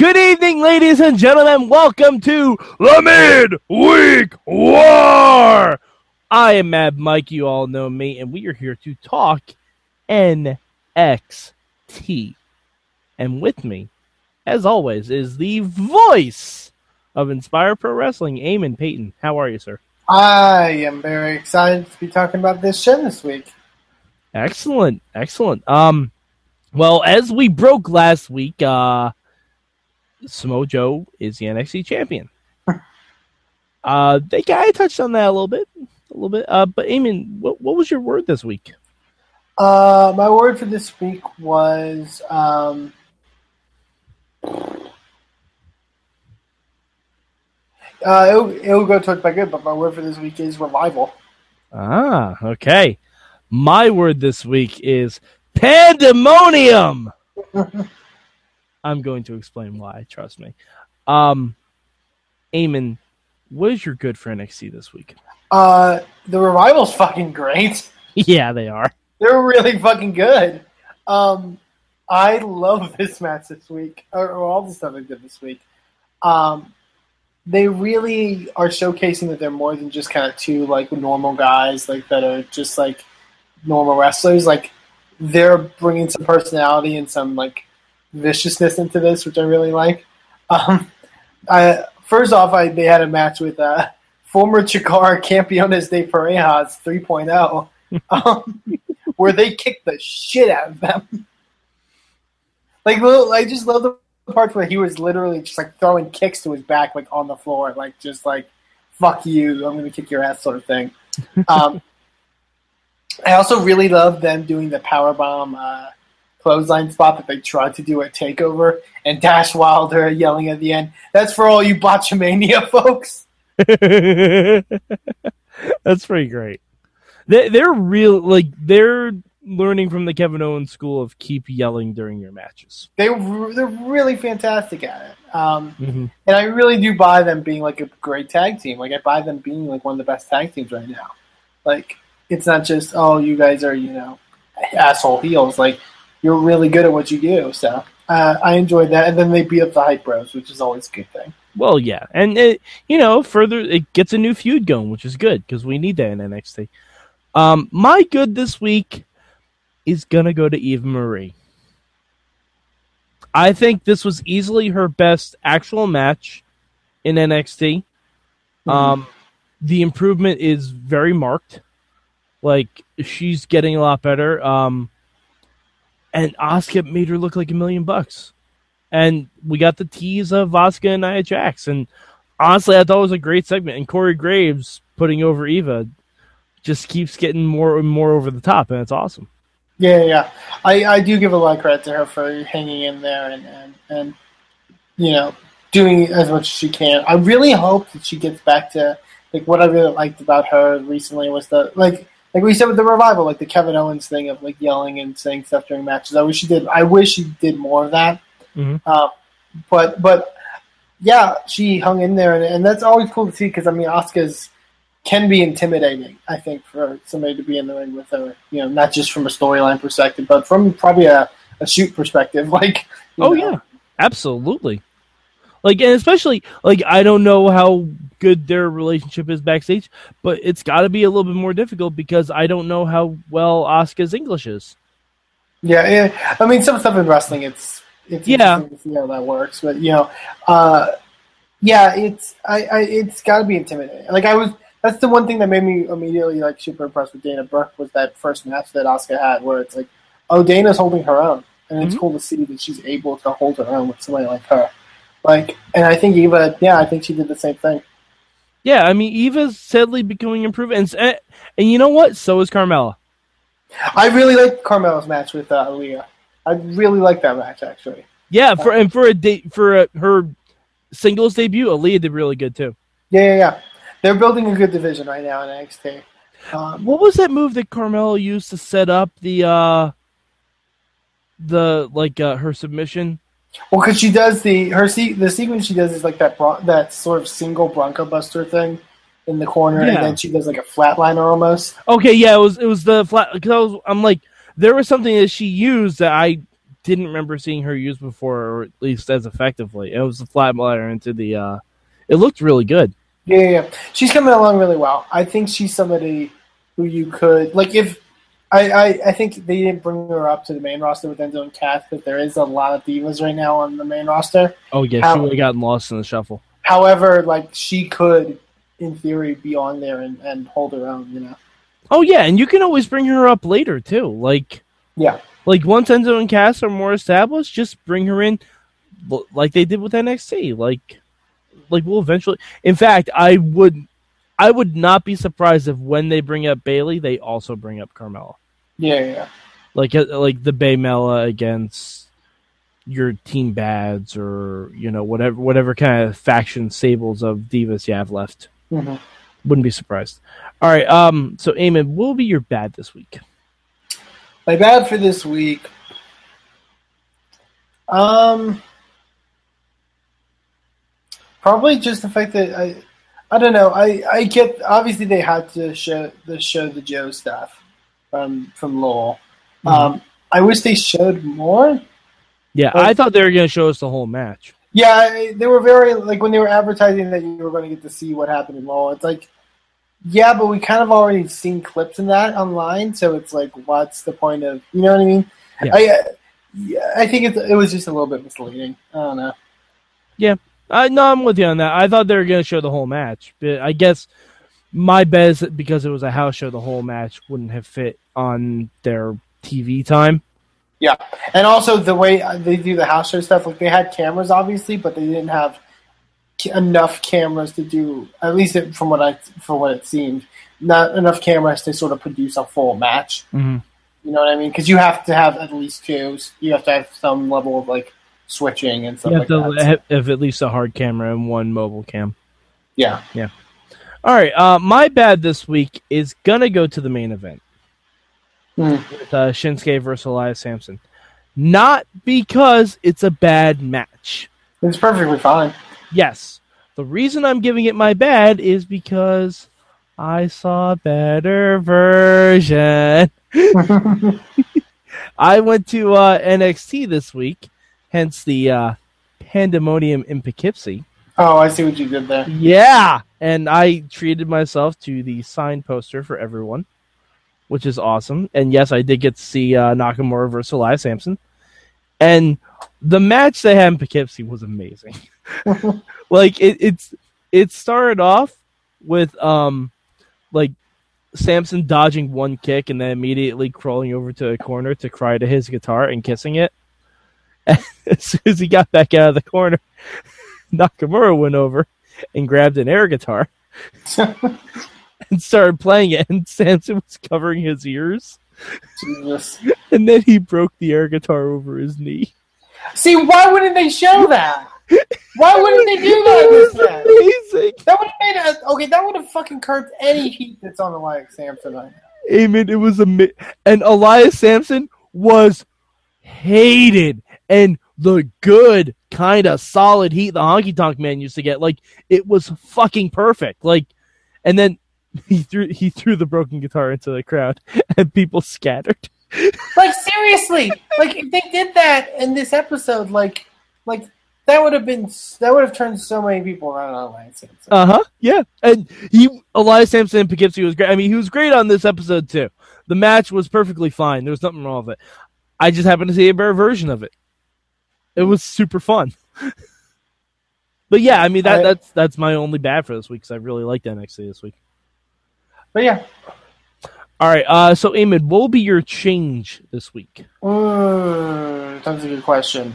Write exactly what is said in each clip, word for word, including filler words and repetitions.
Good evening, ladies and gentlemen. Welcome to the Midweek War. I am Mad Mike. You all know me, and we are here to talk N X T. And with me, as always, is the voice of Inspire Pro Wrestling, Eamon Payton. How are you, sir? I am very excited to be talking about this show this week. Excellent, excellent. Um, well, as we broke last week, uh, Samoa Joe is the N X T champion. uh, they I touched on that a little bit, a little bit. Uh, but Eamon, what, what was your word this week? Uh, my word for this week was. Um, Uh, it'll, it'll go towards my good, but my word for this week is revival. Ah, okay. My word this week is pandemonium. I'm going to explain why, trust me. Um, Eamon, what is your good for N X T this week? Uh, the Revival's fucking great. Yeah, they are. They're really fucking good. Um, I love this match this week, or, or all the stuff they did this week. Um... They really are showcasing that they're more than just kind of two like normal guys, like that are just like normal wrestlers. Like they're bringing some personality and some like viciousness into this, which I really like. Um, I, first off, I, they had a match with uh, former Chikara Campeones de Parejas three point oh, um, where they kicked the shit out of them. Like, I just love the parts where he was literally just like throwing kicks to his back, like on the floor, like just like "fuck you, I'm gonna kick your ass" sort of thing. Um, I also really love them doing the powerbomb uh, clothesline spot that they tried to do at Takeover, and Dash Wilder yelling at the end, "That's for all you botchamania folks." That's pretty great. They, they're real, like they're. learning from the Kevin Owens school of keep yelling during your matches. They, they're really fantastic at it. Um, mm-hmm. And I really do buy them being like a great tag team. Like I buy them being like one of the best tag teams right now. Like it's not just, oh, you guys are, you know, asshole heels. Like you're really good at what you do. So uh, I enjoyed that. And then they beat up the Hype Bros, which is always a good thing. Well, yeah. And it, you know, further, it gets a new feud going, which is good because we need that in N X T. Um, my good this week is going to go to Eva Marie. I think this was easily her best actual match in N X T. Mm-hmm. Um, the improvement is very marked. Like, she's getting a lot better. Um, and Asuka made her look like a million bucks. And we got the tease of Asuka and Nia Jax. And honestly, I thought it was a great segment. And Corey Graves putting over Eva just keeps getting more and more over the top. And it's awesome. Yeah, yeah. I, I do give a lot of credit to her for hanging in there and, and, and, you know, doing as much as she can. I really hope that she gets back to, like, what I really liked about her recently was the, like, like we said with the Revival, like the Kevin Owens thing of, like, yelling and saying stuff during matches. I wish she did, I wish she did more of that. Mm-hmm. Uh, but, but yeah, she hung in there, and, and that's always cool to see because, I mean, Asuka's can be intimidating, I think, for somebody to be in the ring with her, you know, not just from a storyline perspective, but from probably a, a shoot perspective. Like, oh, know. Yeah, absolutely. Like, and especially, like, I don't know how good their relationship is backstage, but it's got to be a little bit more difficult because I don't know how well Asuka's English is. Yeah, yeah. I mean, some stuff in wrestling, it's, it's yeah. interesting to see how that works, but, you know, uh, yeah, it's, I, I it's got to be intimidating. Like, I was... That's the one thing that made me immediately like super impressed with Dana Brooke was that first match that Asuka had where it's like, oh, Dana's holding her own. And it's mm-hmm. cool to see that she's able to hold her own with somebody like her. Like, and I think Eva, yeah, I think she did the same thing. Yeah, I mean, Eva's sadly becoming improved. And, and you know what? So is Carmella. I really liked Carmella's match with uh, Aaliyah. I really liked that match, actually. Yeah, for and for a de- for a, her singles debut, Aaliyah did really good too. Yeah, yeah, yeah. They're building a good division right now in N X T. Um, what was that move that Carmella used to set up the uh, the like uh, her submission? Well, because she does the her se- the sequence she does is like that bron- that sort of single Bronco Buster thing in the corner, yeah. And then she does like a flatliner almost. Okay, yeah, it was it was the flat because I was I'm like there was something that she used that I didn't remember seeing her use before, or at least as effectively. It was the flatliner into the. Uh, it looked really good. Yeah, yeah, yeah, she's coming along really well. I think she's somebody who you could like if. I, I, I think they didn't bring her up to the main roster with Enzo and Cass, but there is a lot of divas right now on the main roster. Oh, yeah, How, she would have gotten lost in the shuffle. However, like, she could, in theory, be on there and, and hold her own, you know? Oh, yeah, and you can always bring her up later, too. Like, yeah. Like, once Enzo and Cass are more established, just bring her in like they did with N X T. Like, like we'll eventually... In fact, I would... I would not be surprised if when they bring up Bayley, they also bring up Carmella. Yeah, yeah. Like like the Baymella against your Team Bads or you know whatever whatever kind of faction stables of divas you have left. Mm-hmm. Wouldn't be surprised. All right, um, so Eamon, what will be your bad this week? My bad for this week. Um, probably just the fact that I. I don't know. I, I get obviously they had to show the show the Joe stuff from from Lowell. Mm-hmm. Um, I wish they showed more. Yeah, but, I thought they were going to show us the whole match. Yeah, they were very like when they were advertising that you were going to get to see what happened in Lowell. It's like, yeah, but we kind of already seen clips of that online, so it's like, what's the point of you know what I mean? Yeah. I yeah, I think it it was just a little bit misleading. I don't know. Yeah. I, no, I'm with you on that. I thought they were going to show the whole match. But I guess my bet is that because it was a house show, the whole match wouldn't have fit on their T V time. Yeah, and also the way they do the house show stuff, like they had cameras, obviously, but they didn't have enough cameras to do, at least from what I, from what it seemed, not enough cameras to sort of produce a full match. Mm-hmm. You know what I mean? Because you have to have at least two. You have to have some level of, like, switching and stuff like that. Have, have at least a hard camera and one mobile cam. Yeah. Yeah. All right. Uh, my bad this week is going to go to the main event. Mm. With uh, Shinsuke versus Elias Samson. Not because it's a bad match. It's perfectly fine. Yes. The reason I'm giving it my bad is because I saw a better version. I went to uh, N X T this week. Hence the uh, pandemonium in Poughkeepsie. Oh, I see what you did there. Yeah, and I treated myself to the signed poster for everyone, which is awesome. And yes, I did get to see uh, Nakamura versus Elias Samson. And the match they had in Poughkeepsie was amazing. Like it, it's it started off with um like Samson dodging one kick and then immediately crawling over to a corner to cry to his guitar and kissing it. And as soon as he got back out of the corner, Nakamura went over and grabbed an air guitar and started playing it. And Samson was covering his ears. Jesus. And then he broke the air guitar over his knee. See, why wouldn't they show that? Why wouldn't they do that? That was amazing. That would have made a, okay, that would have fucking curbed any heat that's on Elias Samson right now. Amen. It was a and Elias Samson was hated. And the good kind of solid heat the Honky Tonk Man used to get, like it was fucking perfect. Like, and then he threw he threw the broken guitar into the crowd, and people scattered. Like seriously, like if they did that in this episode, like like that would have been that would have turned so many people around on Elias Samson. Uh huh. Yeah, and he Elias Samson and Poughkeepsie was great. I mean, he was great on this episode too. The match was perfectly fine. There was nothing wrong with it. I just happened to see a better version of it. It was super fun. But yeah, I mean, that, I, that's that's my only bad for this week because I really liked N X T this week. But yeah. All right, uh, so Eamon, what will be your change this week? Mm, that's a good question.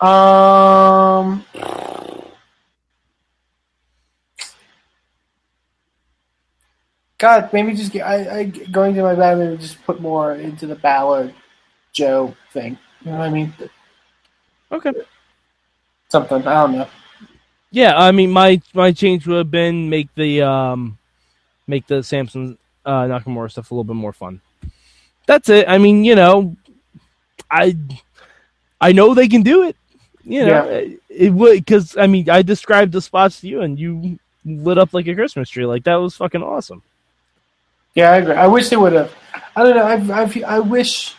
Um, God, maybe just get, I, I, going to my bad, maybe just put more into the Ballard Joe thing. You know what I mean? Okay. Something. I don't know. Yeah, I mean, my my change would have been make the um, make the Samson uh, Nakamura stuff a little bit more fun. That's it. I mean, you know, I I know they can do it. You know, yeah. It would, because I mean, I described the spots to you, and you lit up like a Christmas tree. Like, that was fucking awesome. Yeah, I agree. I wish they would have. I don't know. I I I wish.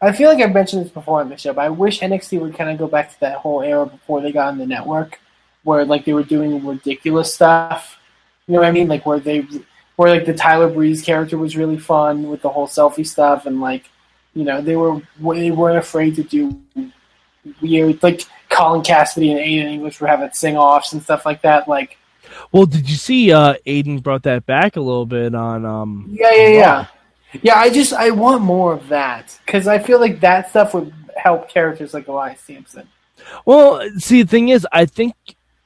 I feel like I've mentioned this before on the show, but I wish N X T would kind of go back to that whole era before they got on the network, where like they were doing ridiculous stuff. You know what I mean? Like where they, where like the Tyler Breeze character was really fun with the whole selfie stuff, and like, you know, they were they weren't afraid to do weird, like Colin Cassady and Aiden English were having sing-offs and stuff like that. Like, well, did you see uh, Aiden brought that back a little bit on? Um, yeah, yeah, yeah. Yeah, I just I want more of that, because I feel like that stuff would help characters like Elias Samson. Well, see, the thing is, I think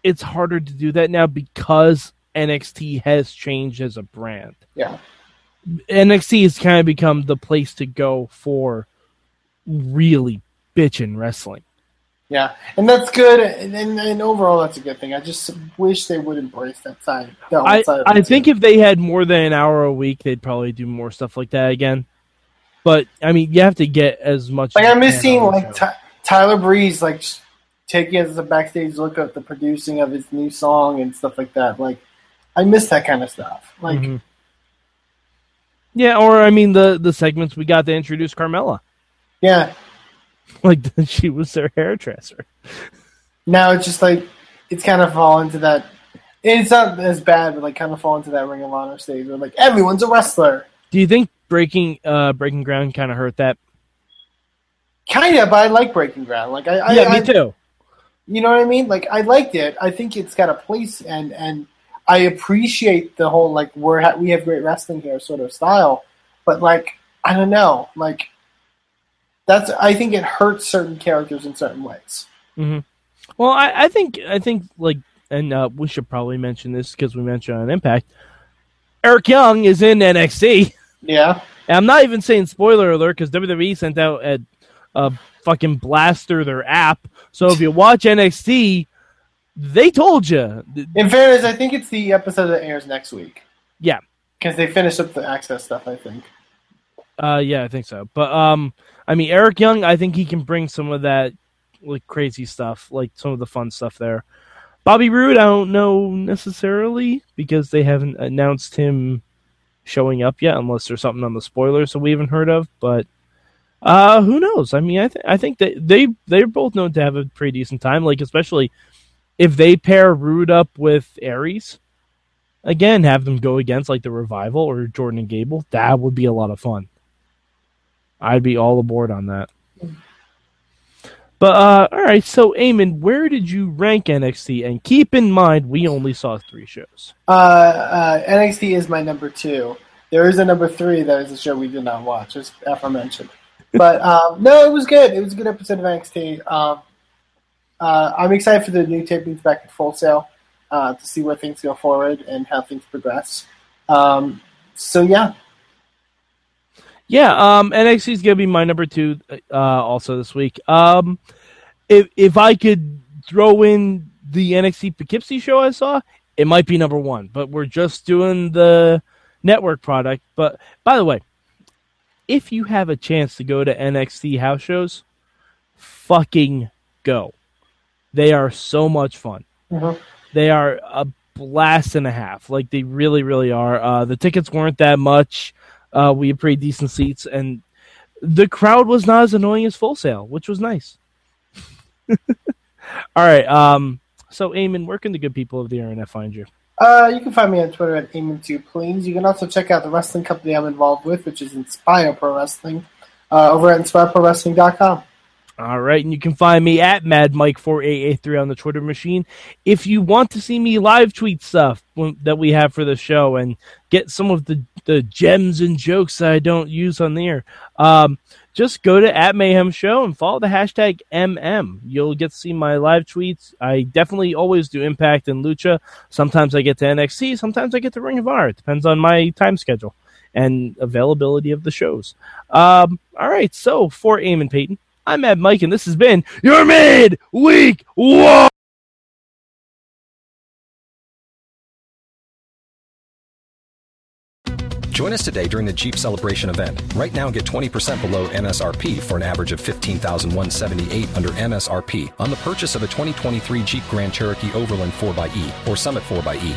it's harder to do that now because N X T has changed as a brand. Yeah, N X T has kind of become the place to go for really bitchin' wrestling. Yeah, and that's good, and, and, and overall that's a good thing. I just wish they would embrace that side. That I, side of I think team. If they had more than an hour a week, they'd probably do more stuff like that again. But, I mean, you have to get as much... Like, I'm miss seeing like, t- Tyler Breeze like taking us a backstage look at the producing of his new song and stuff like that. Like, I miss that kind of stuff. Like, mm-hmm. Yeah, or, I mean, the, the segments we got to introduce Carmella. Yeah. Like, she was their hairdresser. Now it's just like, it's kind of fall into that. It's not as bad, but like kind of fall into that Ring of Honor stage where like everyone's a wrestler. Do you think breaking uh, breaking ground kind of hurt that? Kind of, but I like breaking ground. Like I, yeah, I, me I, too. You know what I mean? Like I liked it. I think it's got a place, and and I appreciate the whole like we're ha- we have great wrestling here sort of style. But like I don't know, like. That's. I think it hurts certain characters in certain ways. Mm-hmm. Well, I, I think I think like, and uh, we should probably mention this because we mentioned on Impact. Eric Young is in N X T. Yeah, and I'm not even saying spoiler alert because W W E sent out a, a fucking blast through their app. So if you watch N X T, they told you. In fairness, I think it's the episode that airs next week. Yeah, because they finished up the Access stuff. I think. Uh, yeah, I think so. But um, I mean, Eric Young, I think he can bring some of that like crazy stuff, like some of the fun stuff there. Bobby Roode, I don't know necessarily because they haven't announced him showing up yet, unless there's something on the spoilers that we haven't heard of. But uh, who knows? I mean, I th- I think that they they're both known to have a pretty decent time. Like especially if they pair Roode up with Aries again, have them go against like the Revival or Jordan and Gable. That would be a lot of fun. I'd be all aboard on that. But, uh, all right, so, Eamon, where did you rank N X T? And keep in mind, we only saw three shows. Uh, uh, N X T is my number two. There is a number three that is a show we did not watch, as aforementioned. But, um, no, it was good. It was a good episode of N X T. Um, uh, I'm excited for the new tapings back at Full Sail uh, to see where things go forward and how things progress. Um, so, yeah. Yeah, um, N X T is going to be my number two uh, also this week. Um, if if I could throw in the N X T Poughkeepsie show I saw, it might be number one, but we're just doing the network product. But by the way, if you have a chance to go to N X T house shows, fucking go. They are so much fun. Mm-hmm. They are a blast and a half. Like, they really, really are. Uh, the tickets weren't that much. Uh, we had pretty decent seats, and the crowd was not as annoying as Full Sail, which was nice. All right. Um, so, Eamon, where can the good people of the internet find you? Uh, you can find me on Twitter at Eamon two Plains. You can also check out the wrestling company I'm involved with, which is Inspire Pro Wrestling, uh, over at inspire pro wrestling dot com. All right, and you can find me at Mad Mike four eight eight three on the Twitter machine. If you want to see me live tweet stuff that we have for the show and get some of the, the gems and jokes that I don't use on the air, um, just go to at Mayhem Show and follow the hashtag M M. You'll get to see my live tweets. I definitely always do Impact and Lucha. Sometimes I get to N X T. Sometimes I get to Ring of Honor. It depends on my time schedule and availability of the shows. Um, all right, so for Eamon Payton, I'm Mad Mike, and this has been your Mid-Week War. Join us today during the Jeep Celebration event. Right now, get twenty percent below M S R P for an average of fifteen thousand one hundred seventy-eight dollars under M S R P on the purchase of a twenty twenty-three Jeep Grand Cherokee Overland four by E or Summit four by E.